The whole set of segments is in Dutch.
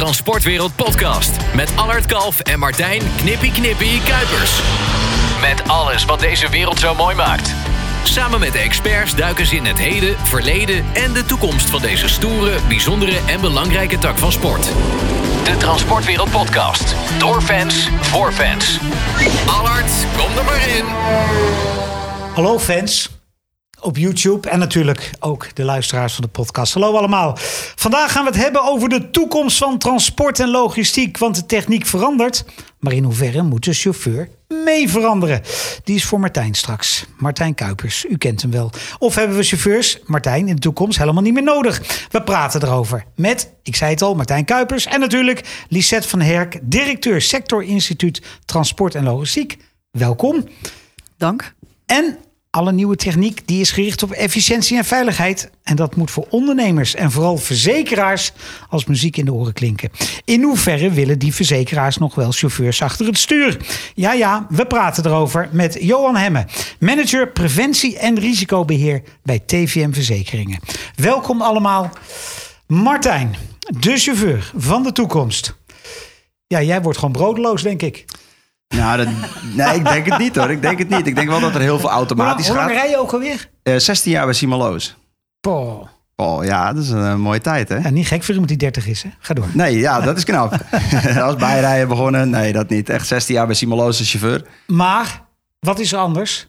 Transportwereld podcast. Met Allard Kalf en Martijn Knippie Kuipers. Met alles wat deze wereld zo mooi maakt. Samen met de experts duiken ze in het heden, verleden en de toekomst van deze stoere, bijzondere en belangrijke tak van sport. De Transportwereld podcast. Door fans, voor fans. Allard, kom er maar in. Hallo fans. Op YouTube en natuurlijk ook de luisteraars van de podcast. Hallo allemaal. Vandaag gaan we het hebben over de toekomst van transport en logistiek. Want de techniek verandert, maar in hoeverre moet de chauffeur mee veranderen? Die is voor Martijn straks. Martijn Kuipers, u kent hem wel. Of hebben we chauffeurs, Martijn, in de toekomst helemaal niet meer nodig? We praten erover met, ik zei het al, Martijn Kuipers en natuurlijk Lisette van Herk, directeur Sector Instituut Transport en Logistiek. Welkom. Dank. En alle nieuwe techniek die is gericht op efficiëntie en veiligheid. En dat moet voor ondernemers en vooral verzekeraars als muziek in de oren klinken. In hoeverre willen die verzekeraars nog wel chauffeurs achter het stuur? Ja, we praten erover met Johan Hemme, manager preventie en risicobeheer bij TVM Verzekeringen. Welkom allemaal. Martijn, de chauffeur van de toekomst. Ja, jij wordt gewoon broodeloos, denk ik. Nou, nee, ik denk het niet hoor. Ik denk wel dat er heel veel automatisch gaat. Hoe lang rij je ook alweer? 16 jaar bij Simaloos. Oh ja, dat is een mooie tijd hè. Ja, niet gek voor iemand die 30 is hè? Ga door. Nee, ja, dat is knap. Als bijrijden begonnen, nee dat niet. Echt 16 jaar bij Simaloos als chauffeur. Maar, wat is er anders?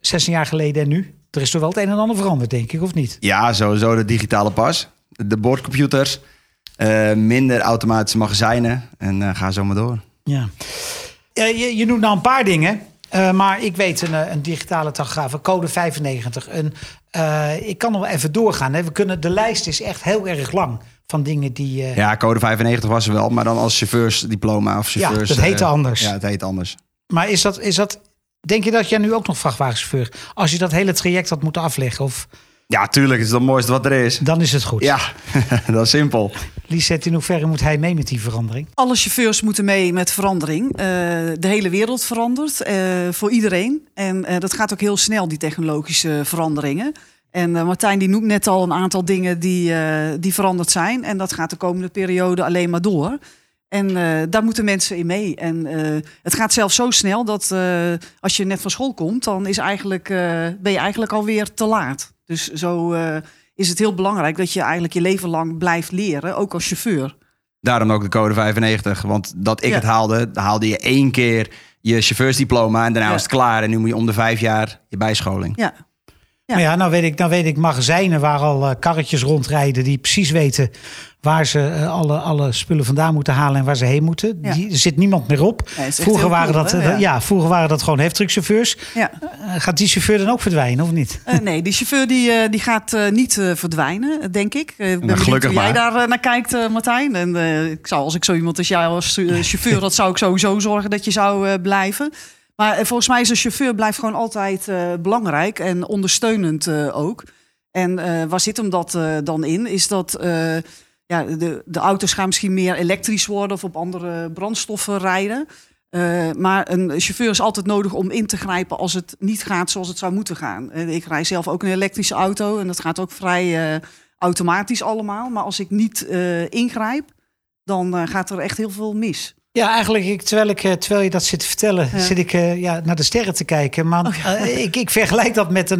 16 jaar geleden en nu? Er is toch wel het een en ander veranderd denk ik, of niet? Ja, sowieso de digitale pas. De boordcomputers. Minder automatische magazijnen. En ga zo maar door. Ja. Je noemt nou een paar dingen, maar ik weet een digitale tachograaf, code 95. Ik kan nog wel even doorgaan. Hè. De lijst is echt heel erg lang van dingen die... Ja, code 95 was er wel, maar dan als chauffeursdiploma of chauffeurs... Ja, dat heette anders. Ja, het heet anders. Maar is dat? Denk je dat jij nu ook nog vrachtwagenchauffeur... als je dat hele traject had moeten afleggen of... Ja, tuurlijk, het is het mooiste wat er is. Dan is het goed. Ja, dat is simpel. Lisette, in hoeverre moet hij mee met die verandering? Alle chauffeurs moeten mee met verandering. De hele wereld verandert voor iedereen. En dat gaat ook heel snel, die technologische veranderingen. En Martijn die noemt net al een aantal dingen die veranderd zijn. En dat gaat de komende periode alleen maar door. En daar moeten mensen in mee. En het gaat zelfs zo snel dat als je net van school komt... dan is ben je eigenlijk alweer te laat. Dus zo is het heel belangrijk dat je eigenlijk je leven lang blijft leren, ook als chauffeur. Daarom ook de code 95, want dat ik het haalde je 1 keer je chauffeursdiploma en daarna is het klaar. En nu moet je om de 5 jaar je bijscholing. Ja. Ja. Maar ja, nou weet ik magazijnen waar al karretjes rondrijden die precies weten waar ze alle spullen vandaan moeten halen en waar ze heen moeten. Ja. Er zit niemand meer op. Ja, vroeger waren dat gewoon heftruckchauffeurs. Ja. Gaat die chauffeur dan ook verdwijnen of niet? Nee, die chauffeur die gaat niet verdwijnen, denk ik. Ben gelukkig hoe jij daar naar kijkt, Martijn. En ik zou, als ik zo iemand als jij als chauffeur, dat zou ik sowieso zorgen dat je zou blijven. Maar volgens mij is een chauffeur blijft gewoon altijd belangrijk en ondersteunend ook. En waar zit hem dat dan in? Is dat de auto's gaan misschien meer elektrisch worden of op andere brandstoffen rijden. Maar een chauffeur is altijd nodig om in te grijpen als het niet gaat zoals het zou moeten gaan. Ik rij zelf ook een elektrische auto en dat gaat ook vrij automatisch allemaal. Maar als ik niet ingrijp, dan gaat er echt heel veel mis. Ja, eigenlijk, terwijl je dat zit te vertellen... zit ik naar de sterren te kijken. Maar ik vergelijk dat met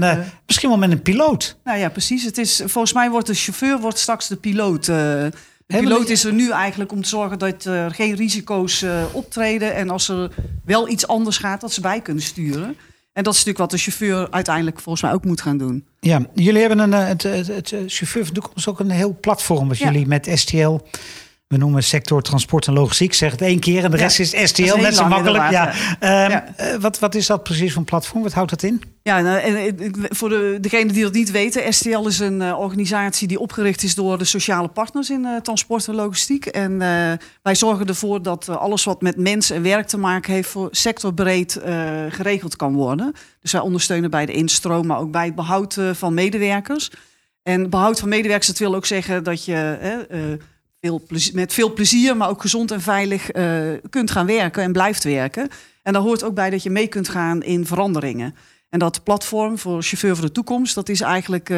misschien wel met een piloot. Nou ja, precies. Volgens mij wordt de chauffeur straks de piloot. De piloot is er nu eigenlijk om te zorgen dat er geen risico's optreden... en als er wel iets anders gaat, dat ze bij kunnen sturen. En dat is natuurlijk wat de chauffeur uiteindelijk volgens mij ook moet gaan doen. Ja, jullie hebben het chauffeur van de toekomst ook een heel platform... wat jullie met STL... We noemen sector transport en logistiek. Zeg het 1 keer en de rest is STL. Net zo makkelijk. Ja. Wat is dat precies voor een platform? Wat houdt dat in? Ja, voor degenen die dat niet weten. STL is een organisatie die opgericht is door de sociale partners in transport en logistiek. En wij zorgen ervoor dat alles wat met mens en werk te maken heeft... voor sectorbreed geregeld kan worden. Dus wij ondersteunen bij de instroom, maar ook bij het behoud van medewerkers. En behoud van medewerkers, dat wil ook zeggen dat je... met veel plezier, maar ook gezond en veilig kunt gaan werken en blijft werken. En daar hoort ook bij dat je mee kunt gaan in veranderingen. En dat platform voor Chauffeur van de Toekomst, dat is eigenlijk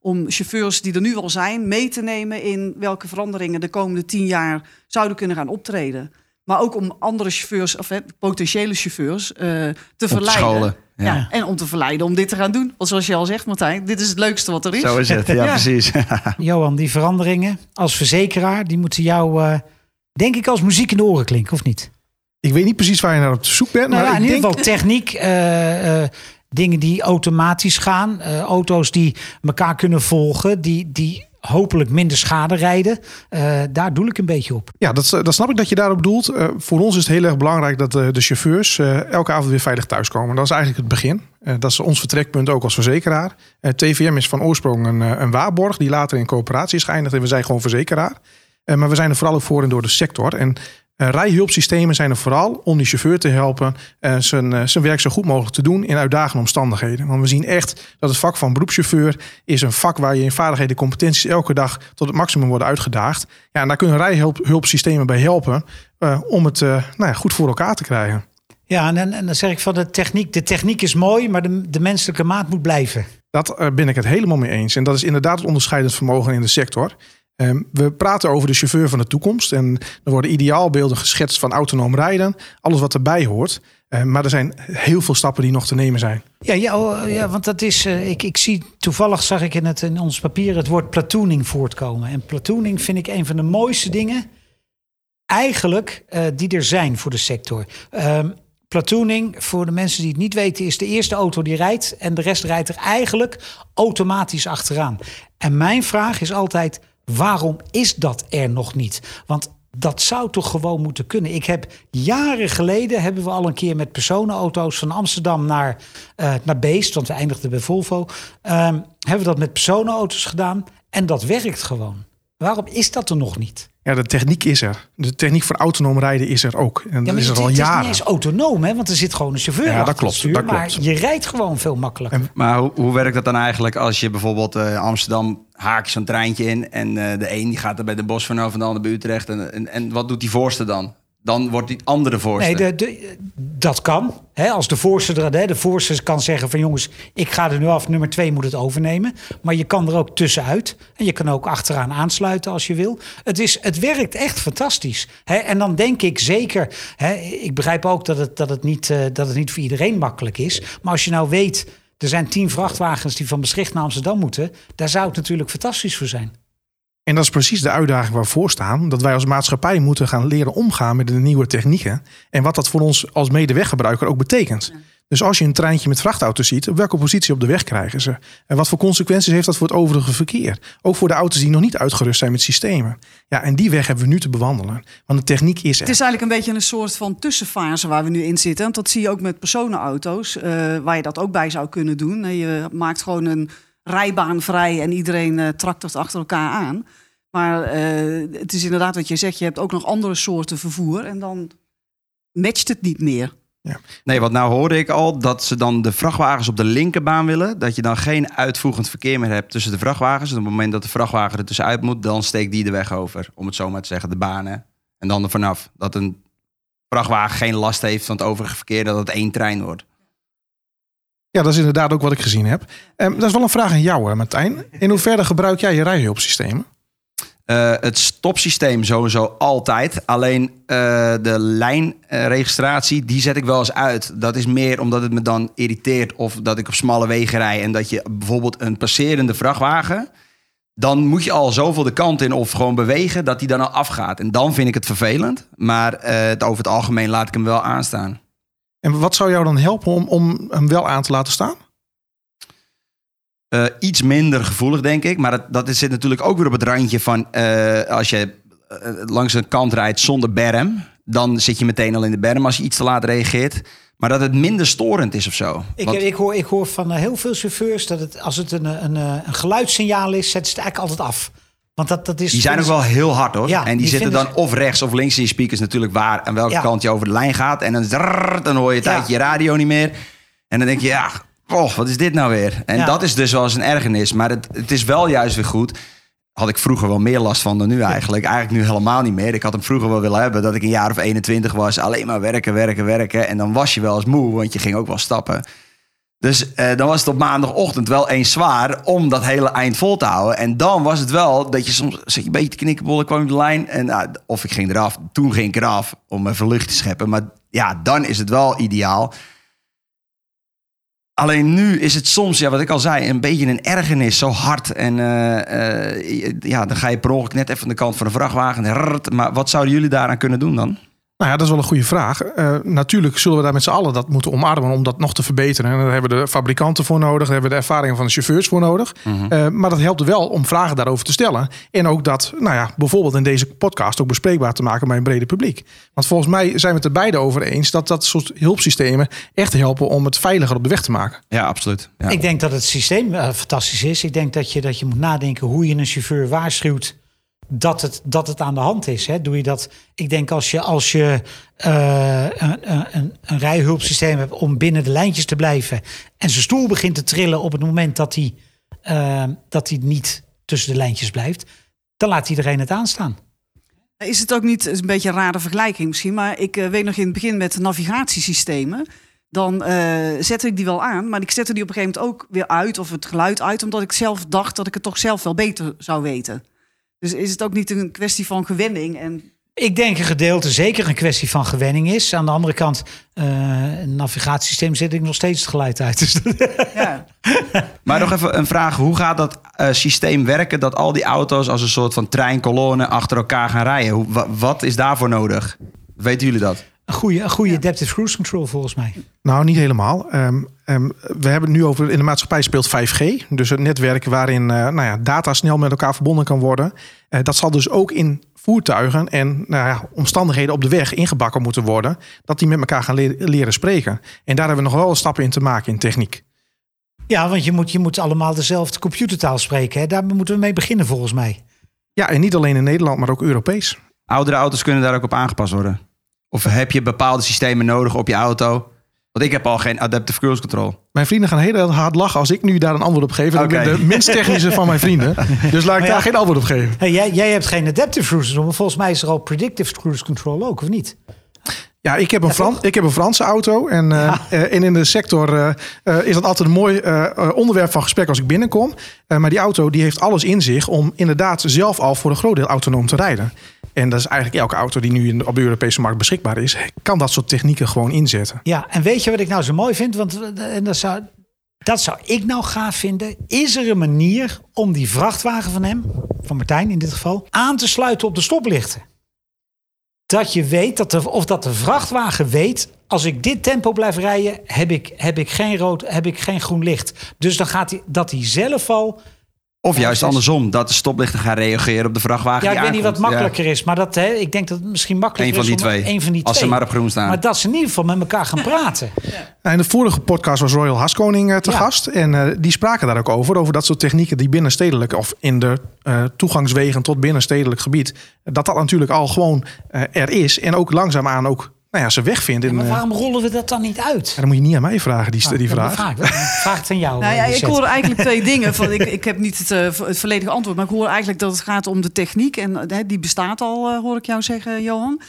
om chauffeurs die er nu al zijn mee te nemen in welke veranderingen de komende 10 jaar zouden kunnen gaan optreden. Maar ook om andere chauffeurs, of potentiële chauffeurs, te verleiden. Ja. Ja, en om te verleiden om dit te gaan doen. Want zoals je al zegt, Martijn, dit is het leukste wat er is. Zo is het, ja, precies. Johan, die veranderingen als verzekeraar, die moeten jou, denk ik, als muziek in de oren klinken, of niet? Ik weet niet precies waar je naar op zoek bent. Nou, maar ja, in ieder geval techniek, dingen die automatisch gaan. Auto's die elkaar kunnen volgen, die hopelijk minder schade rijden. Daar doel ik een beetje op. Ja, dat snap ik dat je daarop doelt. Voor ons is het heel erg belangrijk dat de chauffeurs elke avond weer veilig thuiskomen. Dat is eigenlijk het begin. Dat is ons vertrekpunt ook als verzekeraar. TVM is van oorsprong een waarborg die later in coöperatie is geëindigd. En we zijn gewoon verzekeraar. Maar we zijn er vooral ook voor en door de sector. En rijhulpsystemen zijn er vooral om die chauffeur te helpen zijn werk zo goed mogelijk te doen in uitdagende omstandigheden. Want we zien echt dat het vak van beroepschauffeur is een vak waar je in vaardigheden en competenties elke dag tot het maximum worden uitgedaagd. Ja, en daar kunnen rijhulpsystemen bij helpen om het goed voor elkaar te krijgen. Ja, en dan zeg ik van de techniek is mooi, maar de menselijke maat moet blijven. Dat ben ik het helemaal mee eens. En dat is inderdaad het onderscheidend vermogen in de sector. We praten over de chauffeur van de toekomst. En er worden ideaalbeelden geschetst van autonoom rijden. Alles wat erbij hoort. Maar er zijn heel veel stappen die nog te nemen zijn. Ja, want dat is... Toevallig zag ik in ons papier het woord platooning voortkomen. En platooning vind ik een van de mooiste dingen eigenlijk die er zijn voor de sector. Platooning, voor de mensen die het niet weten, is de eerste auto die rijdt. En de rest rijdt er eigenlijk automatisch achteraan. En mijn vraag is altijd: waarom is dat er nog niet? Want dat zou toch gewoon moeten kunnen. Jaren geleden hebben we al een keer met personenauto's van Amsterdam naar Beest, want we eindigden bij Volvo, hebben we dat met personenauto's gedaan en dat werkt gewoon. Waarom is dat er nog niet? Ja, de techniek is er. De techniek voor autonoom rijden is er ook. En dat is er al jaren. Het is niet eens autonoom, hè? Want er zit gewoon een chauffeur achter het stuur. Maar je rijdt gewoon veel makkelijker. Maar hoe werkt dat dan eigenlijk als je bijvoorbeeld Amsterdam haak je zo'n treintje in en de een die gaat er bij de Bosch vanaf en de ander bij Utrecht. En wat doet die voorste dan? Dan wordt die andere voorste. Nee, dat kan. Hè, als de voorste kan zeggen van jongens, ik ga er nu af, nummer 2 moet het overnemen. Maar je kan er ook tussenuit. En je kan ook achteraan aansluiten als je wil. Het werkt echt fantastisch. Hè, en dan denk ik zeker, ik begrijp ook dat het niet voor iedereen makkelijk is. Maar als je nou weet, er zijn 10 vrachtwagens die van Maastricht naar Amsterdam moeten. Daar zou het natuurlijk fantastisch voor zijn. En dat is precies de uitdaging waar we voor staan. Dat wij als maatschappij moeten gaan leren omgaan met de nieuwe technieken. En wat dat voor ons als medeweggebruiker ook betekent. Dus als je een treintje met vrachtauto's ziet, op welke positie op de weg krijgen ze? En wat voor consequenties heeft dat voor het overige verkeer? Ook voor de auto's die nog niet uitgerust zijn met systemen. Ja, en die weg hebben we nu te bewandelen. Want de techniek is er. Het is eigenlijk een beetje een soort van tussenfase waar we nu in zitten. Want dat zie je ook met personenauto's, waar je dat ook bij zou kunnen doen. Je maakt gewoon een rijbaan vrij en iedereen traktert achter elkaar aan. Maar het is inderdaad wat je zegt, je hebt ook nog andere soorten vervoer en dan matcht het niet meer. Ja. Nee, want nou hoorde ik al dat ze dan de vrachtwagens op de linkerbaan willen. Dat je dan geen uitvoerend verkeer meer hebt tussen de vrachtwagens. En op het moment dat de vrachtwagen er tussenuit moet, dan steekt die de weg over. Om het zo maar te zeggen, de banen. En dan er vanaf dat een vrachtwagen geen last heeft van het overige verkeer, dat het 1 trein wordt. Ja, dat is inderdaad ook wat ik gezien heb. Dat is wel een vraag aan jou, Martijn. In hoeverre gebruik jij je rijhulpsystemen? Het stopsysteem sowieso altijd. Alleen de lijnregistratie, die zet ik wel eens uit. Dat is meer omdat het me dan irriteert of dat ik op smalle wegen rij. En dat je bijvoorbeeld een passerende vrachtwagen, dan moet je al zoveel de kant in of gewoon bewegen dat die dan al afgaat. En dan vind ik het vervelend. Maar over het algemeen laat ik hem wel aanstaan. En wat zou jou dan helpen om hem wel aan te laten staan? Iets minder gevoelig, denk ik. Maar dat zit natuurlijk ook weer op het randje van als je langs een kant rijdt zonder berm, dan zit je meteen al in de berm als je iets te laat reageert. Maar dat het minder storend is of zo. Ik hoor van heel veel chauffeurs dat het, als het een geluidssignaal is, zetten ze het eigenlijk altijd af. Want dat is, die zijn ook wel heel hard, hoor. Ja, en die zitten dan of rechts of links in je speakers natuurlijk waar aan welke kant je over de lijn gaat. En dan hoor je een tijdje je radio niet meer. En dan denk je, wat is dit nou weer? En dat is dus wel eens een ergernis. Maar het is wel juist weer goed. Had ik vroeger wel meer last van dan nu eigenlijk. Eigenlijk nu helemaal niet meer. Ik had hem vroeger wel willen hebben dat ik een jaar of 21 was. Alleen maar werken. En dan was je wel eens moe, want je ging ook wel stappen. Dus dan was het op maandagochtend wel eens zwaar om dat hele eind vol te houden. En dan was het wel dat je soms zat je een beetje te knikkenbollen, kwam je op de lijn. En, of ik ging eraf, toen ging ik eraf om even lucht te scheppen. Maar ja, dan is het wel ideaal. Alleen nu is het soms, ja, wat ik al zei, een beetje een ergernis, zo hard. En ja, dan ga je per ongeluk net even aan de kant van de vrachtwagen. Rrrt, maar wat zouden jullie daaraan kunnen doen dan? Nou ja, dat is wel een goede vraag. Natuurlijk zullen we daar met z'n allen dat moeten omarmen om dat nog te verbeteren. En daar hebben de fabrikanten voor nodig. Daar hebben de ervaringen van de chauffeurs voor nodig. Mm-hmm. Maar dat helpt wel om vragen daarover te stellen. En ook dat, nou ja, bijvoorbeeld in deze podcast ook bespreekbaar te maken bij een breder publiek. Want volgens mij zijn we het er beide over eens dat dat soort hulpsystemen echt helpen om het veiliger op de weg te maken. Ja, absoluut. Ja. Ik denk dat het systeem fantastisch is. Ik denk dat je moet nadenken hoe je een chauffeur waarschuwt. Dat het aan de hand is. Hè? Doe je dat? Ik denk als je een rijhulpsysteem hebt om binnen de lijntjes te blijven en zijn stoel begint te trillen op het moment dat hij niet tussen de lijntjes blijft, dan laat iedereen het aanstaan. Is het ook niet, is een beetje een rare vergelijking misschien, maar ik weet nog in het begin met navigatiesystemen. Dan zette ik die wel aan, maar ik zette die op een gegeven moment ook weer uit of het geluid uit, omdat ik zelf dacht dat ik het toch zelf wel beter zou weten. Dus is het ook niet een kwestie van gewenning? En... Ik denk een gedeelte zeker een kwestie van gewenning is. Aan de andere kant, een navigatiesysteem zet ik nog steeds het geluid uit. Dus ja. Maar nog even een vraag. Hoe gaat dat systeem werken dat al die auto's als een soort van treinkolonne achter elkaar gaan rijden? Wat is daarvoor nodig? Weten jullie dat? Een goede adaptive cruise control volgens mij. Nou, niet helemaal. We hebben het nu over, in de maatschappij speelt 5G. Dus een netwerk waarin data snel met elkaar verbonden kan worden. Dat zal dus ook in voertuigen en omstandigheden op de weg ingebakken moeten worden. Dat die met elkaar gaan leren spreken. En daar hebben we nog wel stappen in te maken in techniek. Ja, want je moet allemaal dezelfde computertaal spreken. Hè? Daar moeten we mee beginnen volgens mij. Ja, en niet alleen in Nederland, maar ook Europees. Oudere auto's kunnen daar ook op aangepast worden. Of heb je bepaalde systemen nodig op je auto? Want ik heb al geen adaptive cruise control. Mijn vrienden gaan heel hard lachen als ik nu daar een antwoord op geef. Okay. Ik ben de minst technische van mijn vrienden. Dus laat ik daar geen antwoord op geven. Hey, jij hebt geen adaptive cruise control. Maar volgens mij is er al predictive cruise control ook, of niet? Ja, ik heb een Franse auto. En, en in de sector is dat altijd een mooi onderwerp van gesprek als ik binnenkom. Maar die auto die heeft alles in zich om inderdaad zelf al voor een groot deel autonoom te rijden. En dat is eigenlijk elke auto die nu op de Europese markt beschikbaar is, kan dat soort technieken gewoon inzetten. Ja, en weet je wat ik nou zo mooi vind? Want dat zou ik nou gaaf vinden. Is er een manier om die vrachtwagen van hem, van Martijn in dit geval, aan te sluiten op de stoplichten? Dat je weet, dat de vrachtwagen weet, als ik dit tempo blijf rijden, heb ik geen groen licht. Dus dan gaat hij hij zelf al... Of juist andersom, dat de stoplichten gaan reageren op de vrachtwagen. Ja, ik weet niet wat makkelijker is, maar ik denk dat het misschien makkelijker is. Een van die twee. Als ze maar op groen staan. Maar dat ze in ieder geval met elkaar gaan praten. Ja. Nou, in de vorige podcast was Royal Haskoning te gast. En die spraken daar ook over dat soort technieken die binnenstedelijk of in de toegangswegen tot binnenstedelijk gebied, dat natuurlijk al gewoon er is. En ook langzaamaan ook. Nou ja, ze wegvindt. Maar waarom rollen we dat dan niet uit? Ja, dan moet je niet aan mij vragen, die vraag. Vraag het aan jou. Nou ja, ik hoor eigenlijk twee dingen. Ik heb niet het volledige antwoord, maar ik hoor eigenlijk dat het gaat om de techniek. En die bestaat al, hoor ik jou zeggen, Johan.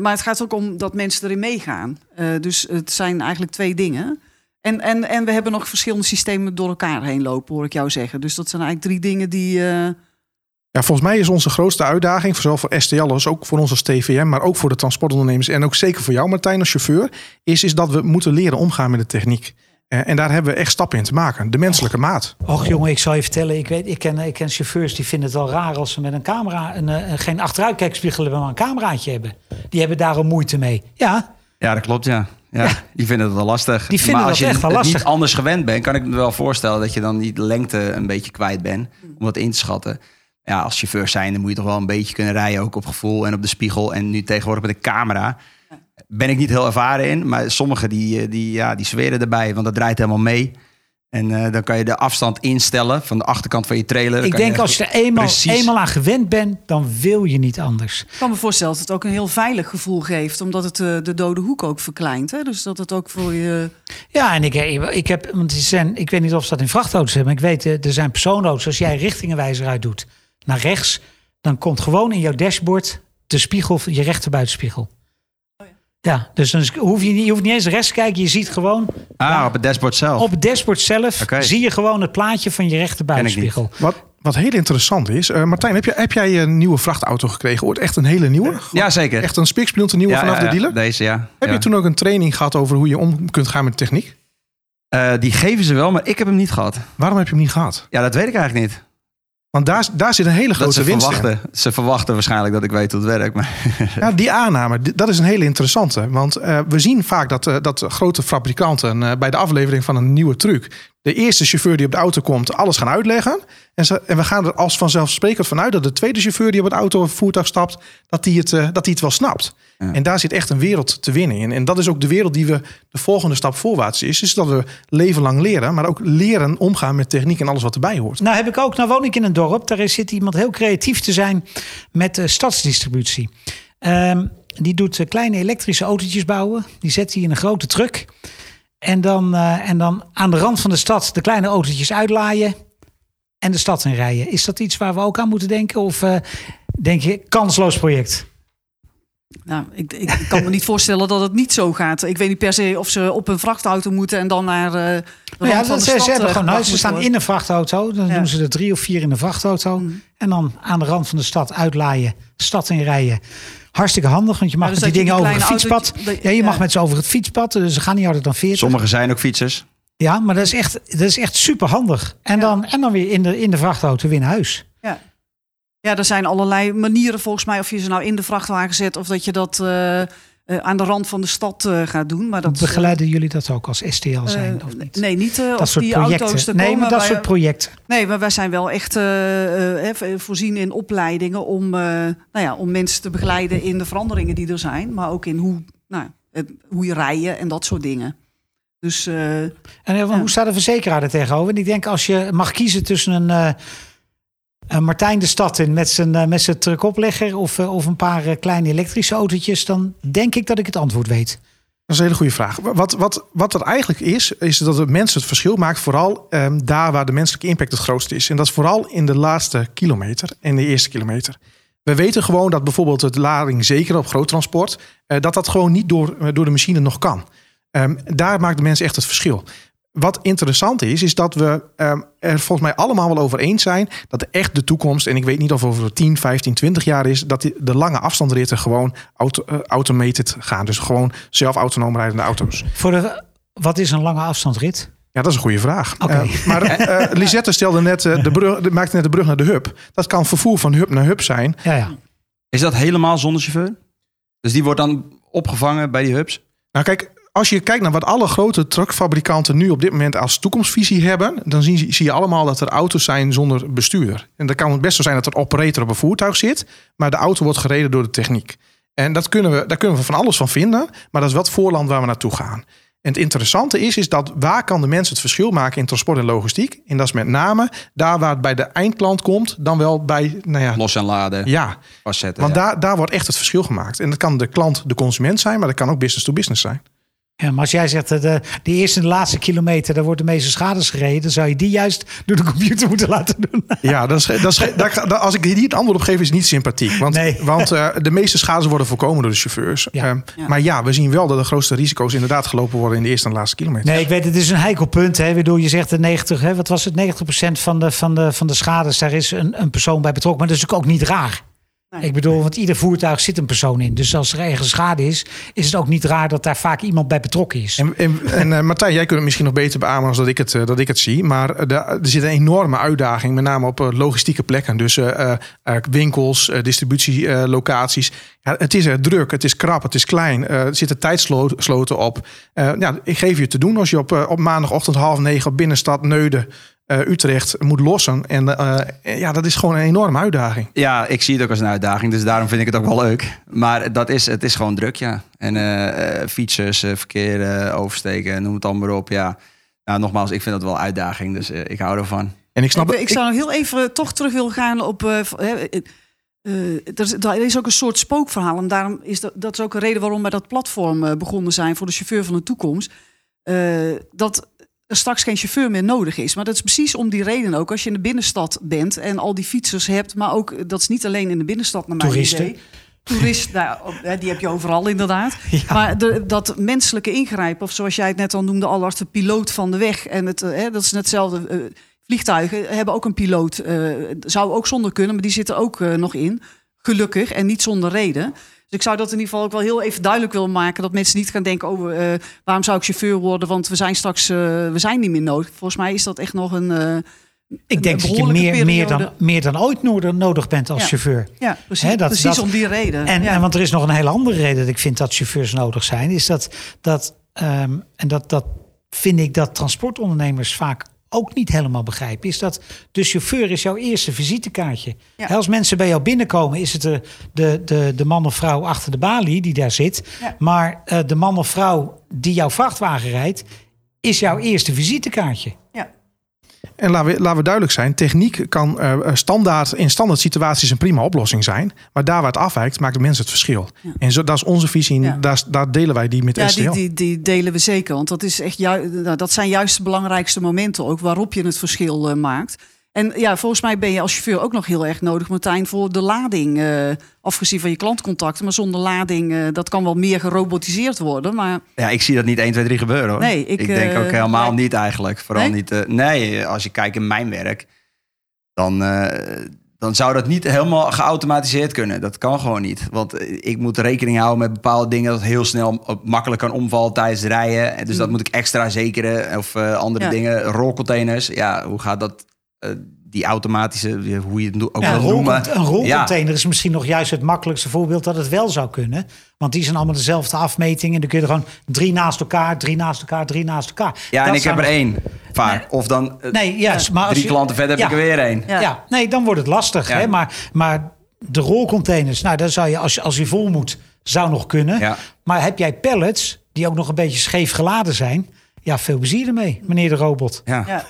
Maar het gaat ook om dat mensen erin meegaan. Dus het zijn eigenlijk twee dingen. En we hebben nog verschillende systemen door elkaar heen lopen, hoor ik jou zeggen. Dus dat zijn eigenlijk drie dingen die... Ja, volgens mij is onze grootste uitdaging, zowel voor STL als ook voor ons als TVM, maar ook voor de transportondernemers en ook zeker voor jou, Martijn, als chauffeur, is dat we moeten leren omgaan met de techniek. En daar hebben we echt stappen in te maken. De menselijke maat. Och jongen, ik zal je vertellen. Ik ken chauffeurs die vinden het al raar als ze met een camera geen achteruitkijkspiegel hebben, maar een cameraatje hebben. Die hebben daar een moeite mee. Ja. Ja, dat klopt, ja. Ja, die vinden het wel lastig. Maar als je het niet anders gewend bent, kan ik me wel voorstellen dat je dan die lengte een beetje kwijt bent om dat in te schatten. Ja, als chauffeur zijnde moet je toch wel een beetje kunnen rijden, ook op gevoel en op de spiegel. En nu tegenwoordig met de camera ben ik niet heel ervaren in. Maar sommigen die zweren erbij, want dat draait helemaal mee. En dan kan je de afstand instellen van de achterkant van je trailer. Ik denk als je er eenmaal aan gewend bent, dan wil je niet anders. Ik kan me voorstellen dat het ook een heel veilig gevoel geeft. Omdat het de dode hoek ook verkleint. Hè? Dus dat het ook voor je... Ja, en ik weet niet of ze dat in vrachtauto's hebben. Maar ik weet, er zijn persoonauto's. Als jij richtingenwijzer uit doet naar rechts, dan komt gewoon in jouw dashboard de spiegel, je rechterbuitenspiegel. Oh ja. Ja, dus dan hoef je hoeft niet eens rechts te kijken. Je ziet gewoon... op het dashboard zelf. Op het dashboard zelf zie je gewoon het plaatje van je rechterbuitenspiegel. Wat heel interessant is... Martijn, heb jij een nieuwe vrachtauto gekregen? Ooit echt een hele nieuwe? Ja, zeker. Echt een spiksplinter nieuwe vanaf de dealer? Deze, ja. Heb je toen ook een training gehad over hoe je om kunt gaan met techniek? Die geven ze wel, maar ik heb hem niet gehad. Waarom heb je hem niet gehad? Ja, dat weet ik eigenlijk niet. Want daar zit een hele grote winst in. Ze verwachten waarschijnlijk dat ik weet hoe het werkt. Maar... Ja, die aanname, dat is een hele interessante. Want we zien vaak dat grote fabrikanten bij de aflevering van een nieuwe truc... de eerste chauffeur die op de auto komt, alles gaan uitleggen. En we gaan er als vanzelfsprekend vanuit dat de tweede chauffeur die op het auto of voertuig stapt... dat die het wel snapt. Ja. En daar zit echt een wereld te winnen in. En dat is ook de wereld die we de volgende stap voorwaarts is dat we leven lang leren, maar ook leren omgaan met techniek en alles wat erbij hoort. Nou woon ik in een dorp. Daar zit iemand heel creatief te zijn met stadsdistributie. Die doet kleine elektrische autootjes bouwen. Die zet hij in een grote truck. En dan aan de rand van de stad de kleine autootjes uitlaaien en de stad in rijden. Is dat iets waar we ook aan moeten denken? Of denk je, kansloos project? Nou, ik kan me niet voorstellen dat het niet zo gaat. Ik weet niet per se of ze op een vrachtauto moeten en dan naar de rand van de stad. Ze staan in een vrachtauto. Dan doen ze er 3 of 4 in een vrachtauto. Mm. En dan aan de rand van de stad uitlaaien, stad in rijden. Hartstikke handig, want je mag met die dingen over het fietspad. Je mag met ze over het fietspad, dus ze gaan niet harder dan 40. Sommigen zijn ook fietsers. Ja, maar dat is echt superhandig. En dan weer in de vrachtauto weer naar huis. Ja. Ja, er zijn allerlei manieren volgens mij. Of je ze nou in de vrachtwagen zet of dat je dat aan de rand van de stad gaat doen. Maar dat, begeleiden jullie dat ook als STL zijn of niet? Nee, niet dat soort die projecten. Auto's te komen. Nee, maar dat soort projecten. Nee, maar wij zijn wel echt voorzien in opleidingen om mensen te begeleiden in de veranderingen die er zijn. Maar ook in hoe je rijden en dat soort dingen. Dus, hoe staat de verzekeraar er tegenover? En ik denk als je mag kiezen tussen een... Martijn de stad in met zijn truckoplegger of een paar kleine elektrische autootjes... dan denk ik dat ik het antwoord weet. Dat is een hele goede vraag. Wat dat eigenlijk is dat de mensen het verschil maken... vooral daar waar de menselijke impact het grootste is. En dat is vooral in de laatste kilometer en de eerste kilometer. We weten gewoon dat bijvoorbeeld het lading zeker op groot transport... dat gewoon niet door de machine nog kan. Daar maakt de mens echt het verschil. Wat interessant is dat we er volgens mij allemaal wel over eens zijn... dat echt de toekomst, en ik weet niet of over 10, 15, 20 jaar is... dat de lange afstandsritten gewoon automated gaan. Dus gewoon zelf autonoom rijdende auto's. Wat is een lange afstandsrit? Ja, dat is een goede vraag. Okay. Maar Lisette stelde net maakte net de brug naar de hub. Dat kan vervoer van hub naar hub zijn. Ja. Is dat helemaal zonder chauffeur? Dus die wordt dan opgevangen bij die hubs? Nou kijk... Als je kijkt naar wat alle grote truckfabrikanten nu op dit moment als toekomstvisie hebben... dan zie je allemaal dat er auto's zijn zonder bestuurder. En dat kan het best zo zijn dat er operator op een voertuig zit... maar de auto wordt gereden door de techniek. En daar kunnen we van alles van vinden, maar dat is wat voorland waar we naartoe gaan. En het interessante is dat waar kan de mens het verschil maken in transport en logistiek? En dat is met name daar waar het bij de eindklant komt... dan wel bij... los en laden. Ja, facetten, want daar wordt echt het verschil gemaakt. En dat kan de klant de consument zijn, maar dat kan ook business to business zijn. Ja, maar als jij zegt, de eerste en de laatste kilometer... daar wordt de meeste schades gereden... dan zou je die juist door de computer moeten laten doen. Ja, als ik hier het antwoord op geef, is het niet sympathiek. Want de meeste schades worden voorkomen door de chauffeurs. Ja. Maar we zien wel dat de grootste risico's inderdaad gelopen worden... in de eerste en de laatste kilometer. Nee, ik weet, het is een heikel punt. Hè, waardoor je zegt, 90% van de schades... daar is een persoon bij betrokken. Maar dat is ook niet raar. Ik bedoel, want ieder voertuig zit een persoon in. Dus als er ergens schade is, is het ook niet raar dat daar vaak iemand bij betrokken is. En Martijn, jij kunt het misschien nog beter beamen dan dat ik het zie. Maar er zit een enorme uitdaging, met name op logistieke plekken. Dus winkels, distributielocaties. Ja, het is druk, het is krap, het is klein. Er zitten tijdsloten op. Ik geef je te doen als je op maandagochtend 8:30 op binnenstad Neuden... Utrecht moet lossen. En dat is gewoon een enorme uitdaging. Ja, ik zie het ook als een uitdaging. Dus daarom vind ik het ook wel leuk. Maar het is gewoon druk, ja. En fietsers, verkeer, oversteken, noem het allemaal maar op. Ja. Nou, nogmaals, ik vind dat wel een uitdaging. Dus ik hou ervan. En ik snap het. Ik zou nog heel even toch terug willen gaan op... Er is ook een soort spookverhaal. En daarom is dat is ook een reden waarom wij dat platform begonnen zijn... voor de chauffeur van de toekomst. Dat... er straks geen chauffeur meer nodig is. Maar dat is precies om die reden ook. Als je in de binnenstad bent en al die fietsers hebt... maar ook, dat is niet alleen in de binnenstad naar mijn idee. toerist, nou, die heb je overal inderdaad. Ja. Maar dat menselijke ingrijpen, of zoals jij het net al noemde, Allard, de piloot van de weg. En dat is net hetzelfde. Vliegtuigen hebben ook een piloot. Zou ook zonder kunnen, maar die zitten ook nog in. Gelukkig en niet zonder reden. Dus ik zou dat in ieder geval ook wel heel even duidelijk willen maken. Dat mensen niet gaan denken, waarom zou ik chauffeur worden? Want we zijn straks niet meer nodig. Volgens mij is dat echt nog een... Ik denk dat je meer dan ooit nodig bent als chauffeur. Ja, precies, precies om die reden. En want er is nog een hele andere reden dat ik vind dat chauffeurs nodig zijn. Is dat vind ik dat transportondernemers vaak ook niet helemaal begrijpen. Is dat de chauffeur is jouw eerste visitekaartje. Ja. Als mensen bij jou binnenkomen, is het de man of vrouw achter de balie die daar zit. Ja. Maar de man of vrouw die jouw vrachtwagen rijdt, is jouw eerste visitekaartje. Ja. En laten we duidelijk zijn, techniek kan standaard situaties een prima oplossing zijn. Maar daar waar het afwijkt, maakt de mens het verschil. Ja. En dat is onze visie, daar delen wij die met STL. Ja, die delen we zeker. Want dat is echt dat zijn juist de belangrijkste momenten ook waarop je het verschil maakt. En ja, volgens mij ben je als chauffeur ook nog heel erg nodig, Martijn, voor de lading. Afgezien van je klantcontacten, maar zonder lading, dat kan wel meer gerobotiseerd worden. Maar... Ja, ik zie dat niet 1, 2, 3 gebeuren hoor. Nee, ik denk ook helemaal niet eigenlijk. Vooral niet. Als je kijkt in mijn werk, dan zou dat niet helemaal geautomatiseerd kunnen. Dat kan gewoon niet. Want ik moet rekening houden met bepaalde dingen dat heel snel makkelijk kan omvallen tijdens het rijden. Dus dat moet ik extra zekeren. Of andere dingen, rolcontainers. Ja, hoe gaat dat? Die automatische, hoe je het ook wil noemen. Een rolcontainer is misschien nog juist het makkelijkste voorbeeld dat het wel zou kunnen. Want die zijn allemaal dezelfde afmeting. En dan kun je er gewoon 3 naast elkaar. Ja, dat en ik heb er 1 vaak. Nee, of dan 3 klanten verder heb ik er weer 1. Ja. Ja, nee, dan wordt het lastig. Ja. Hè? Maar de rolcontainers, nou, daar zou je als je vol moet, zou nog kunnen. Ja. Maar heb jij pallets die ook nog een beetje scheef geladen zijn? Ja, veel plezier ermee, meneer de robot. Ja.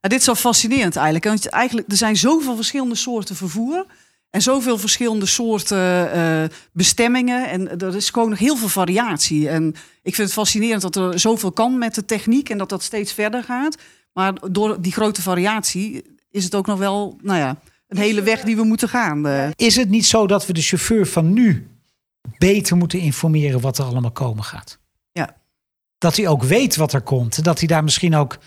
Ja, dit is wel fascinerend eigenlijk. Want eigenlijk, er zijn zoveel verschillende soorten vervoer. En zoveel verschillende soorten bestemmingen. En er is gewoon nog heel veel variatie. En ik vind het fascinerend dat er zoveel kan met de techniek. En dat dat steeds verder gaat. Maar door die grote variatie is het ook nog wel een hele weg die we moeten gaan. Is het niet zo dat we de chauffeur van nu beter moeten informeren wat er allemaal komen gaat? Ja. Dat hij ook weet wat er komt. Dat hij daar misschien ook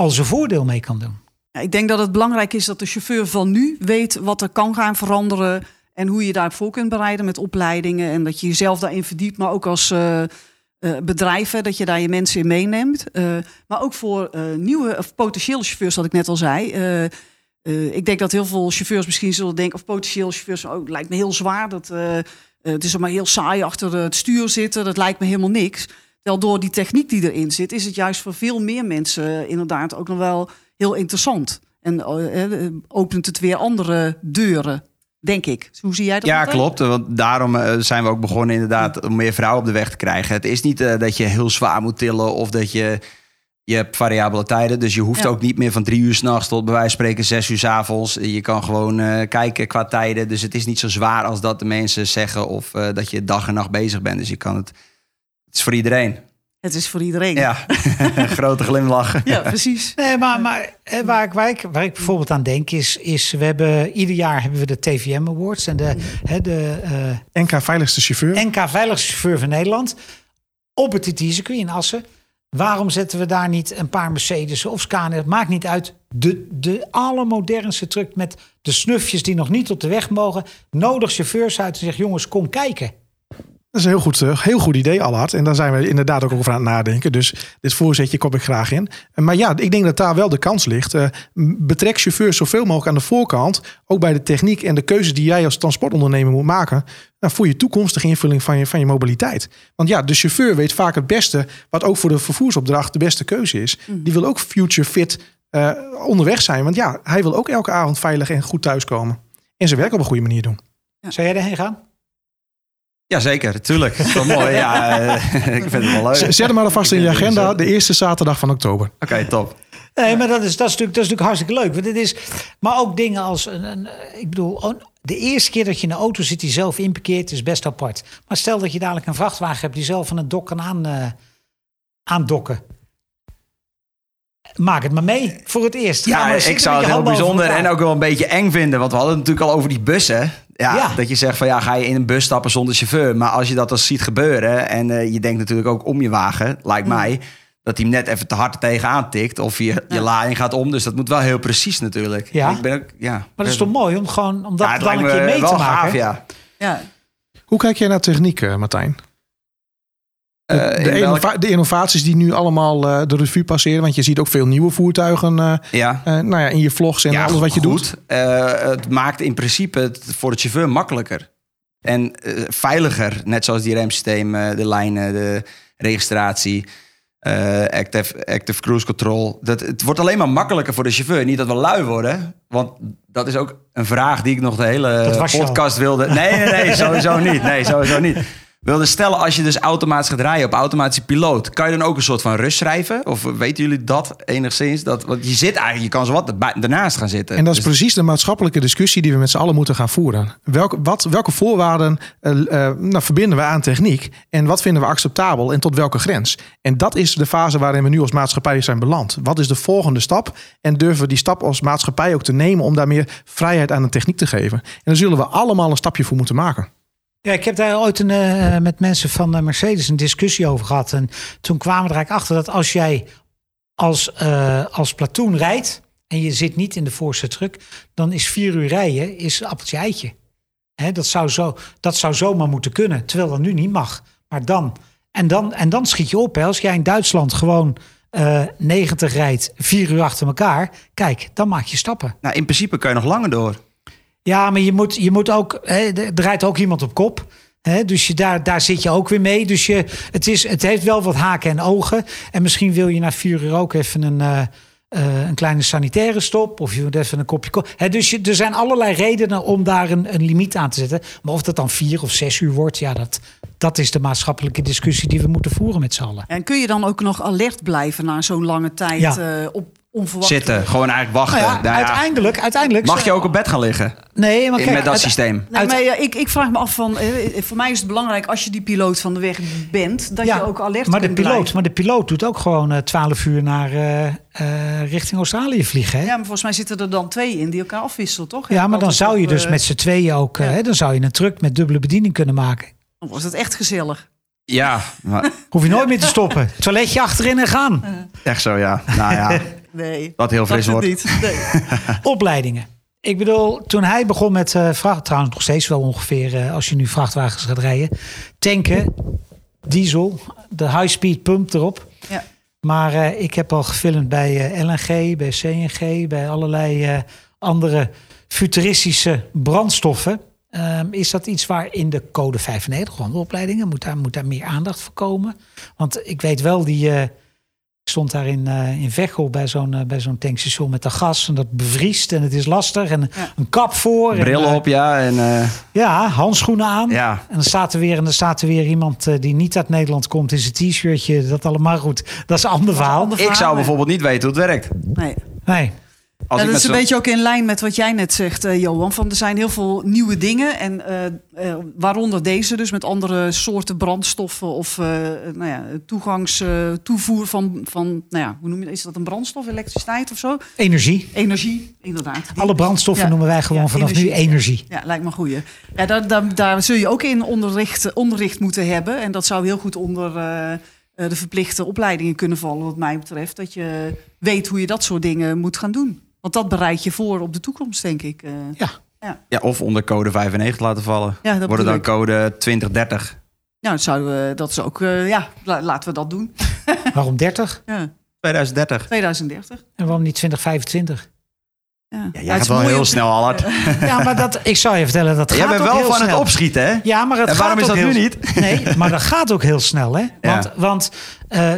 al zijn voordeel mee kan doen. Ja, ik denk dat het belangrijk is dat de chauffeur van nu weet wat er kan gaan veranderen en hoe je daarvoor kunt bereiden met opleidingen en dat je jezelf daarin verdiept, maar ook als bedrijven dat je daar je mensen in meeneemt. Maar ook voor nieuwe of potentiële chauffeurs, dat ik net al zei. Ik denk dat heel veel chauffeurs misschien zullen denken, of potentiële chauffeurs, het lijkt me heel zwaar. Het is allemaal heel saai achter het stuur zitten. Dat lijkt me helemaal niks. Wel, door die techniek die erin zit, is het juist voor veel meer mensen inderdaad ook nog wel heel interessant. En opent het weer andere deuren, denk ik. Hoe zie jij dat? Ja, klopt. Want daarom zijn we ook begonnen inderdaad om meer vrouwen op de weg te krijgen. Het is niet dat je heel zwaar moet tillen of dat je hebt variabele tijden. Dus je hoeft ook niet meer van 3 uur 's nachts tot bij wijze van spreken 6 uur 's avonds. Je kan gewoon kijken qua tijden. Dus het is niet zo zwaar als dat de mensen zeggen of dat je dag en nacht bezig bent. Dus je kan het... Het is voor iedereen. Het is voor iedereen. Ja, grote glimlach. Ja, precies. Nee, maar waar ik bijvoorbeeld aan denk is we hebben ieder jaar hebben we de TVM Awards en de NK Veiligste Chauffeur. NK Veiligste Chauffeur van Nederland. Op het circuit in Assen. Waarom zetten we daar niet een paar Mercedes of Scania? Het maakt niet uit. De allermodernste truck met de snufjes die nog niet op de weg mogen. Nodig chauffeurs uit en zegt, jongens, kom kijken. Dat is een heel goed idee, Allard. En daar zijn we inderdaad ook over aan het nadenken. Dus dit voorzetje kom ik graag in. Maar ja, ik denk dat daar wel de kans ligt. Betrek chauffeurs zoveel mogelijk aan de voorkant. Ook bij de techniek en de keuzes die jij als transportondernemer moet maken. Voor je toekomstige invulling van je mobiliteit. Want ja, de chauffeur weet vaak het beste. Wat ook voor de vervoersopdracht de beste keuze is. Die wil ook future fit onderweg zijn. Want ja, hij wil ook elke avond veilig en goed thuiskomen. En zijn werk op een goede manier doen. Ja. Zou jij erheen gaan? Jazeker, tuurlijk. Dat is wel mooi. Ja, ik vind het wel leuk. Zet hem maar alvast in je agenda. De eerste zaterdag van oktober. Oké, top. Nee, maar dat is natuurlijk hartstikke leuk. Want het is, maar ook dingen als... de eerste keer dat je in een auto zit die zelf inparkeert is best apart. Maar stel dat je dadelijk een vrachtwagen hebt die zelf van het dok kan aandokken. maak het maar mee voor het eerst. Ja, ik zou het heel bijzonder en ook wel een beetje eng vinden. Want we hadden het natuurlijk al over die bussen. Ja. Dat je zegt van ja, ga je in een bus stappen zonder chauffeur. Maar als je dat dan ziet gebeuren en je denkt natuurlijk ook om je wagen, lijkt mij, dat hij hem net even te hard tegenaan tikt of je lading gaat om. Dus dat moet wel heel precies natuurlijk. Ja. Ik ben ook, maar dat is toch mooi om gewoon om dat dan een keer mee te maken. Gaaf, ja. Hoe kijk jij naar techniek, Martijn? De innovaties die nu allemaal de revue passeren. Want je ziet ook veel nieuwe voertuigen in je vlogs en alles wat je doet. Het maakt in principe het voor de chauffeur makkelijker. En veiliger. Net zoals die remsystemen, de lijnen, de registratie, active cruise control. Het wordt alleen maar makkelijker voor de chauffeur. Niet dat we lui worden. Want dat is ook een vraag die ik nog de hele podcast wilde. Nee, sowieso niet. Wilde stellen, als je dus automatisch gaat rijden op automatische piloot, kan je dan ook een soort van rust schrijven? Of weten jullie dat enigszins? Want je zit eigenlijk, je kan zo wat ernaast gaan zitten. En dat is precies de maatschappelijke discussie die we met z'n allen moeten gaan voeren. Welke voorwaarden verbinden we aan techniek? En wat vinden we acceptabel en tot welke grens? En dat is de fase waarin we nu als maatschappij zijn beland. Wat is de volgende stap? En durven we die stap als maatschappij ook te nemen om daar meer vrijheid aan de techniek te geven? En daar zullen we allemaal een stapje voor moeten maken. Ja, ik heb daar ooit met mensen van Mercedes een discussie over gehad. En toen kwamen we er eigenlijk achter dat als jij als platoon rijdt en je zit niet in de voorste truck, dan is 4 uur rijden is appeltje eitje. Hè, dat zou zomaar moeten kunnen, terwijl dat nu niet mag. Maar dan schiet je op. Hè. Als jij in Duitsland gewoon 90 rijdt, 4 uur achter elkaar, kijk, dan maak je stappen. Nou, in principe kun je nog langer door. Ja, maar je moet ook, er rijdt ook iemand op kop. Hè, dus daar zit je ook weer mee. Dus het heeft wel wat haken en ogen. En misschien wil je na 4 uur ook even een kleine sanitaire stop. Of je moet even een kopje koffie. Dus er zijn allerlei redenen om daar een limiet aan te zetten. Maar of dat dan 4 of 6 uur wordt, ja, dat is de maatschappelijke discussie die we moeten voeren met z'n allen. En kun je dan ook nog alert blijven na zo'n lange tijd op onverwacht zitten, gewoon eigenlijk wachten. Nou ja, uiteindelijk. Mag je ook op bed gaan liggen? Nee, maar kijk, met dat systeem. Nee, maar ik vraag me af van, voor mij is het belangrijk als je die piloot van de weg bent, dat je ook alert kunt blijven. Maar de piloot doet ook gewoon 12 uur naar richting Australië vliegen. Hè? Ja, maar volgens mij zitten er dan 2 in die elkaar afwisselen, toch? Ja, maar dan zou je dus met z'n tweeën ook, dan zou je een truck met dubbele bediening kunnen maken. Dan wordt het echt gezellig. Ja, maar hoef je nooit meer te stoppen. Toiletje achterin en gaan. Echt zo, ja. Nou ja. Nee, wat heel fris wordt. Niet. Nee. Opleidingen. Ik bedoel, toen hij begon met vracht, trouwens nog steeds wel ongeveer, als je nu vrachtwagens gaat rijden, tanken, diesel, de high-speed pump erop. Ja. Maar ik heb al gefilmd bij LNG, bij CNG, bij allerlei andere futuristische brandstoffen. Is dat iets waar in de code 95 van de opleidingen moet daar meer aandacht voor komen? Want ik weet wel die. Ik stond daar in Veghel bij zo'n tankstation met dat gas. En dat bevriest en het is lastig. En een kap voor. Bril op, en handschoenen aan. Ja. En dan staat er weer iemand die niet uit Nederland komt in zijn t-shirtje. Dat allemaal goed. Dat is een ander verhaal. Ik zou bijvoorbeeld niet weten hoe het werkt. Nee. Dat is een beetje ook in lijn met wat jij net zegt, Johan. Van er zijn heel veel nieuwe dingen. En waaronder deze dus met andere soorten brandstoffen of toevoer van hoe noem je dat? Is dat een brandstof, elektriciteit of zo? Energie, inderdaad. Alle brandstoffen noemen wij gewoon vanaf nu energie. Ja, lijkt me goeie. Ja, daar zul je ook in onderricht moeten hebben. En dat zou heel goed onder de verplichte opleidingen kunnen vallen, wat mij betreft. Dat je weet hoe je dat soort dingen moet gaan doen. Want dat bereid je voor op de toekomst, denk ik. Ja, of onder code 95 laten vallen. Ja, dat worden dan code 2030. Ja, dat is ook. Laten we dat doen. Waarom 30? Ja. 2030. En waarom niet 2025? Ja, jij gaat wel heel snel, Allard. Ja, maar ik zou je vertellen, dat gaat ook heel snel. Jij bent wel van het opschieten, hè? Ja, maar waarom is dat nu niet? Nee, maar dat gaat ook heel snel, hè? Want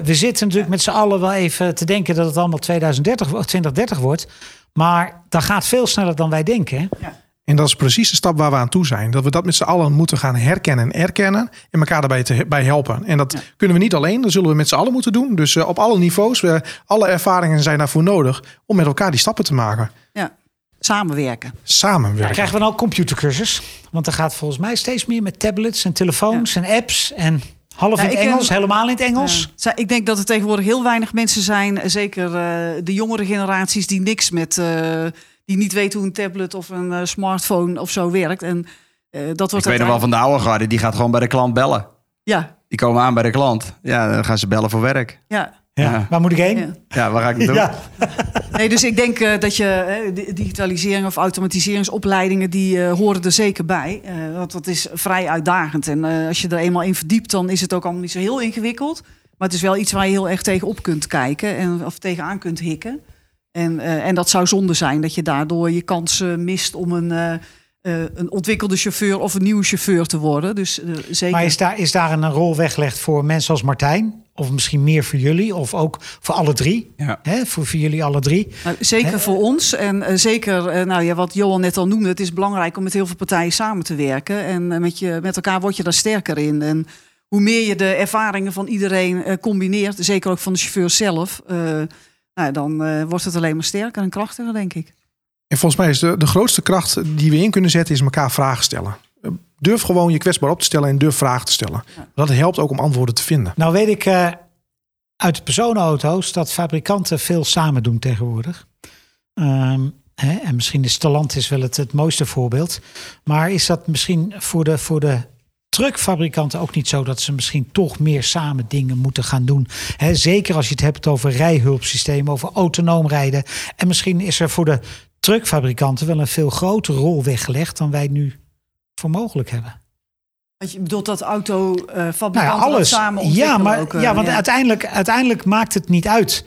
we zitten natuurlijk met z'n allen wel even te denken dat het allemaal 2030 wordt. Maar dat gaat veel sneller dan wij denken, hè? Ja. En dat is precies de stap waar we aan toe zijn. Dat we dat met z'n allen moeten gaan herkennen en erkennen. En elkaar daarbij bij helpen. En dat kunnen we niet alleen. Dat zullen we met z'n allen moeten doen. Dus op alle niveaus. Alle ervaringen zijn daarvoor nodig. Om met elkaar die stappen te maken. Ja, samenwerken. Ja, krijgen we dan ook computercursus? Want er gaat volgens mij steeds meer met tablets en telefoons en apps. En Half in het Engels, helemaal in het Engels? Ik denk dat er tegenwoordig heel weinig mensen zijn, zeker de jongere generaties, die niks met, die niet weten hoe een tablet of een smartphone of zo werkt. En dat wordt ik weet nog wel van de oude garde, die gaat gewoon bij de klant bellen. Ja. Die komen aan bij de klant. Ja, dan gaan ze bellen voor werk. Ja. Waar moet ik heen? Ja, waar ga ik naartoe? Nee, dus ik denk dat je digitalisering of automatiseringsopleidingen, die horen er zeker bij. Want dat is vrij uitdagend. En als je er eenmaal in verdiept, dan is het ook allemaal niet zo heel ingewikkeld. Maar het is wel iets waar je heel erg tegenop kunt kijken of tegenaan kunt hikken. En dat zou zonde zijn dat je daardoor je kansen mist om een ontwikkelde chauffeur of een nieuwe chauffeur te worden. Dus, zeker. Maar is daar een rol weggelegd voor mensen als Martijn? Of misschien meer voor jullie? Of ook voor alle drie? Ja. Hè? Voor jullie alle drie? Nou, zeker voor ons. En zeker, wat Johan net al noemde, het is belangrijk om met heel veel partijen samen te werken. En met elkaar word je daar sterker in. En hoe meer je de ervaringen van iedereen combineert, zeker ook van de chauffeur zelf, dan wordt het alleen maar sterker en krachtiger, denk ik. En volgens mij is de grootste kracht die we in kunnen zetten, is elkaar vragen stellen. Durf gewoon je kwetsbaar op te stellen en durf vragen te stellen. Dat helpt ook om antwoorden te vinden. Nou weet ik uit personenauto's dat fabrikanten veel samen doen tegenwoordig. En misschien is Stellantis wel het mooiste voorbeeld. Maar is dat misschien voor de truckfabrikanten ook niet zo dat ze misschien toch meer samen dingen moeten gaan doen? He, zeker als je het hebt over rijhulpsystemen, over autonoom rijden. En misschien is er voor de truckfabrikanten wel een veel grotere rol weggelegd dan wij nu voor mogelijk hebben. Want je bedoelt dat autofabrikanten alles samen ontwikkelen? Ja, maar, ook, want uiteindelijk maakt het niet uit.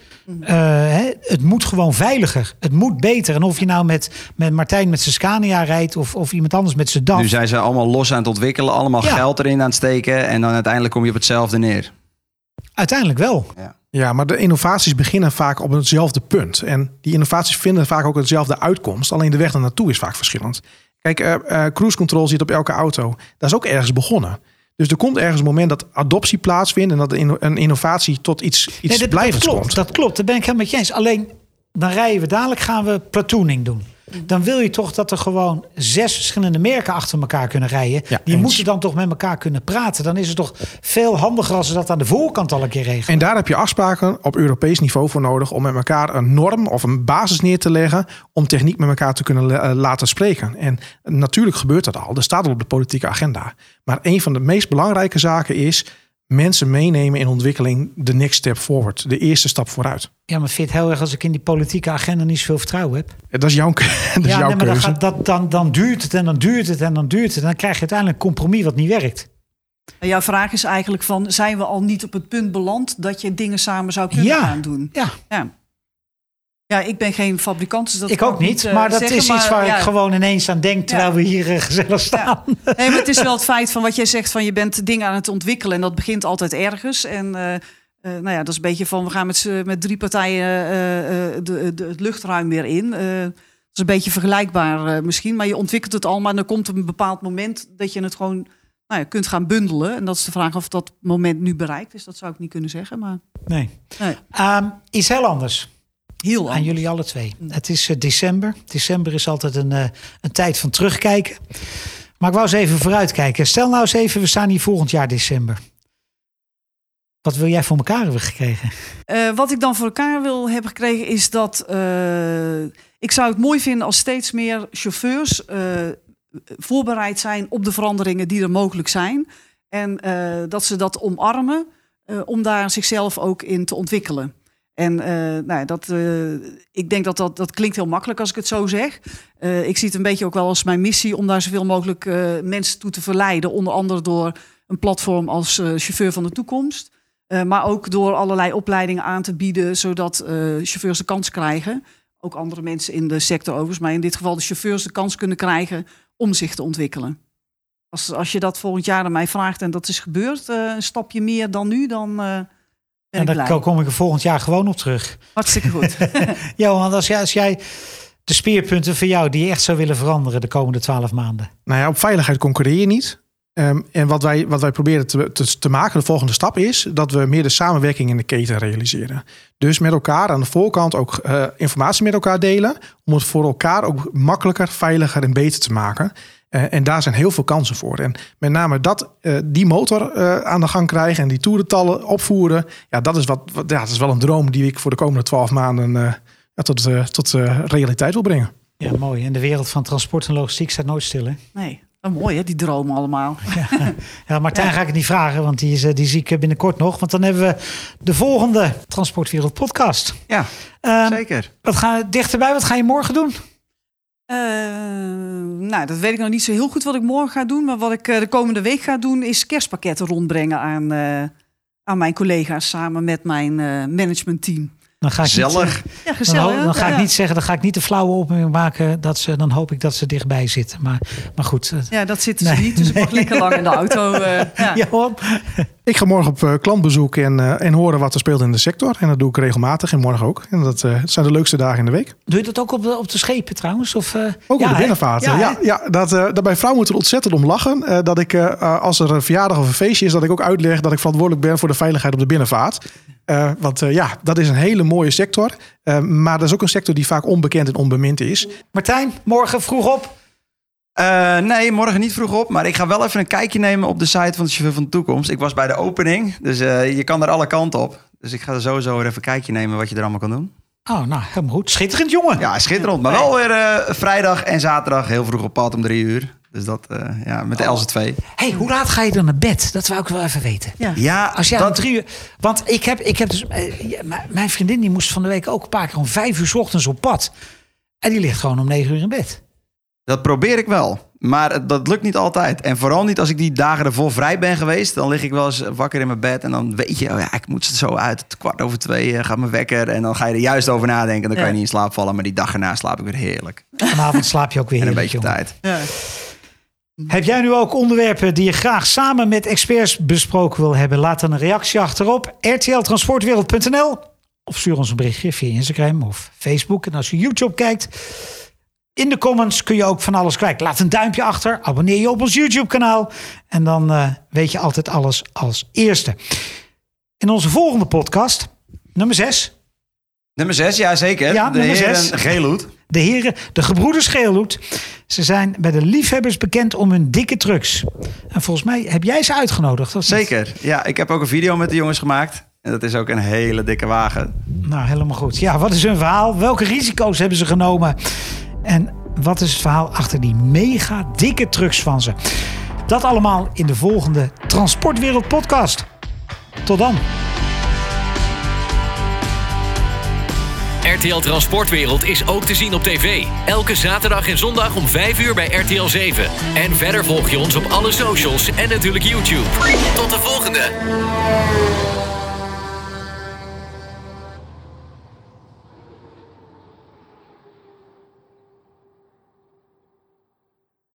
Het moet gewoon veiliger. Het moet beter. En of je nou met Martijn met zijn Scania rijdt of iemand anders met zijn DAF. Nu zijn ze allemaal los aan het ontwikkelen. Allemaal geld erin aan het steken. En dan uiteindelijk kom je op hetzelfde neer. Uiteindelijk wel. Ja, maar de innovaties beginnen vaak op hetzelfde punt. En die innovaties vinden vaak ook hetzelfde uitkomst. Alleen de weg naartoe is vaak verschillend. Kijk, cruise control zit op elke auto. Dat is ook ergens begonnen. Dus er komt ergens een moment dat adoptie plaatsvindt en dat een innovatie tot iets blijvends komt. Dat klopt, daar ben ik helemaal met je eens. Alleen, dan rijden we dadelijk, gaan we platooning doen. Dan wil je toch dat er gewoon 6 verschillende merken achter elkaar kunnen rijden. Ja, die moeten dan toch met elkaar kunnen praten. Dan is het toch veel handiger als ze dat aan de voorkant al een keer regelen. En daar heb je afspraken op Europees niveau voor nodig om met elkaar een norm of een basis neer te leggen om techniek met elkaar te kunnen laten spreken. En natuurlijk gebeurt dat al. Dat staat al op de politieke agenda. Maar een van de meest belangrijke zaken is mensen meenemen in ontwikkeling, de next step forward, de eerste stap vooruit. Ja, maar vind je het heel erg als ik in die politieke agenda niet zoveel vertrouwen heb? Dat is jouw keuze. Dan duurt het en dan duurt het en dan duurt het. En dan krijg je uiteindelijk een compromis wat niet werkt. Jouw vraag is eigenlijk van, zijn we al niet op het punt beland dat je dingen samen zou kunnen gaan doen? Ja. Ja, ik ben geen fabrikant. Dus dat ik ook niet, maar dat zeggen, is iets waar ik gewoon ineens aan denk terwijl we hier gezellig staan. Ja. Nee, maar het is wel het feit van wat jij zegt van je bent dingen aan het ontwikkelen en dat begint altijd ergens. En dat is een beetje van we gaan met 3 partijen het luchtruim weer in. Dat is een beetje vergelijkbaar misschien, maar je ontwikkelt het allemaal en dan komt een bepaald moment dat je het gewoon kunt gaan bundelen. En dat is de vraag of dat moment nu bereikt is. Dat zou ik niet kunnen zeggen, maar nee. Iets heel anders. Heel aan jullie alle twee. Het is december. December is altijd een tijd van terugkijken. Maar ik wou eens even vooruitkijken. Stel nou eens even, we staan hier volgend jaar december. Wat wil jij voor elkaar hebben gekregen? Wat ik dan voor elkaar wil hebben gekregen is dat ik zou het mooi vinden als steeds meer chauffeurs voorbereid zijn op de veranderingen die er mogelijk zijn. En dat ze dat omarmen om daar zichzelf ook in te ontwikkelen. En ik denk dat klinkt heel makkelijk als ik het zo zeg. Ik zie het een beetje ook wel als mijn missie om daar zoveel mogelijk mensen toe te verleiden. Onder andere door een platform als Chauffeur van de Toekomst. Maar ook door allerlei opleidingen aan te bieden, zodat chauffeurs de kans krijgen. Ook andere mensen in de sector overigens. Maar in dit geval de chauffeurs de kans kunnen krijgen om zich te ontwikkelen. Als je dat volgend jaar aan mij vraagt en dat is gebeurd, een stapje meer dan nu, dan en daar kom ik er volgend jaar gewoon op terug. Hartstikke goed. Johan, als jij de speerpunten van jou die je echt zou willen veranderen de komende 12 maanden. Op veiligheid concurreer je niet. En wat wij proberen te maken, de volgende stap is dat we meer de samenwerking in de keten realiseren. Dus met elkaar aan de voorkant ook informatie met elkaar delen. Om het voor elkaar ook makkelijker, veiliger en beter te maken. En daar zijn heel veel kansen voor. En met name die motor aan de gang krijgen en die toerentallen opvoeren. Ja, dat is wel een droom die ik voor de komende 12 maanden tot realiteit wil brengen. Ja, mooi. En de wereld van transport en logistiek staat nooit stil, hè? Nee. Oh, mooi, hè? Die dromen allemaal. Ja, Martijn ga ik het niet vragen, want die zie ik binnenkort nog. Want dan hebben we de volgende Transportwereld podcast. Ja, zeker. Wat ga je morgen doen? Dat weet ik nog niet zo heel goed wat ik morgen ga doen. Maar wat ik de komende week ga doen is kerstpakketten rondbrengen aan mijn collega's samen met mijn managementteam. Dan ga ik niet de flauwe opmerking maken. Dan hoop ik dat ze dichtbij zitten. Maar goed. Ja, dat zitten ze niet. Dus ik mag lekker lang in de auto. Johan? Ik ga morgen op klantbezoek en horen wat er speelt in de sector. En dat doe ik regelmatig en morgen ook. En dat zijn de leukste dagen in de week. Doe je dat ook op de schepen trouwens? Ook op de binnenvaarten. Bij vrouw moet er ontzettend om lachen. Dat ik als er een verjaardag of een feestje is... dat ik ook uitleg dat ik verantwoordelijk ben voor de veiligheid op de binnenvaart. Want dat is een hele mooie sector. Maar dat is ook een sector die vaak onbekend en onbemind is. Martijn, morgen vroeg op? Nee, morgen niet vroeg op. Maar ik ga wel even een kijkje nemen op de site van de Chauffeur van de Toekomst. Ik was bij de opening, dus je kan er alle kanten op. Dus ik ga er sowieso even een kijkje nemen wat je er allemaal kan doen. Oh, nou, helemaal goed. Schitterend, jongen. Ja, schitterend. Maar wel weer vrijdag en zaterdag heel vroeg op pad om 3:00. Dus dat, met de LZ2. Hey, hoe laat ga je dan naar bed? Dat wou ik wel even weten. Ja, als jij om 3:00... Want ik heb dus... mijn vriendin die moest van de week ook een paar keer om 5:00 's ochtends op pad. En die ligt gewoon om 9:00 in bed. Dat probeer ik wel. Maar dat lukt niet altijd. En vooral niet als ik die dagen ervoor vrij ben geweest. Dan lig ik wel eens wakker in mijn bed. En dan weet je, ik moet het zo uit. 2:15 gaat mijn wekker. En dan ga je er juist over nadenken. Dan kan je niet in slaap vallen. Maar die dag erna slaap ik weer heerlijk. Vanavond slaap je ook weer heerlijk. En een beetje tijd. Ja. Heb jij nu ook onderwerpen die je graag samen met experts besproken wil hebben? Laat dan een reactie achterop. rtltransportwereld.nl Of stuur ons een berichtje via Instagram of Facebook. En als je YouTube kijkt... In de comments kun je ook van alles kwijt. Laat een duimpje achter, abonneer je op ons YouTube-kanaal... en dan weet je altijd alles als eerste. In onze volgende podcast, nummer 6. Nummer 6, ja zeker. Ja, de heren Geelhoed. De gebroeders Geelhoed. Ze zijn bij de liefhebbers bekend om hun dikke trucks. En volgens mij heb jij ze uitgenodigd, of niet? Zeker, ja. Ik heb ook een video met de jongens gemaakt... En dat is ook een hele dikke wagen. Nou, helemaal goed. Ja, wat is hun verhaal? Welke risico's hebben ze genomen? En wat is het verhaal achter die mega dikke trucks van ze? Dat allemaal in de volgende Transportwereld podcast. Tot dan. RTL Transportwereld is ook te zien op tv. Elke zaterdag en zondag om 5:00 bij RTL 7. En verder volg je ons op alle socials en natuurlijk YouTube. Tot de volgende.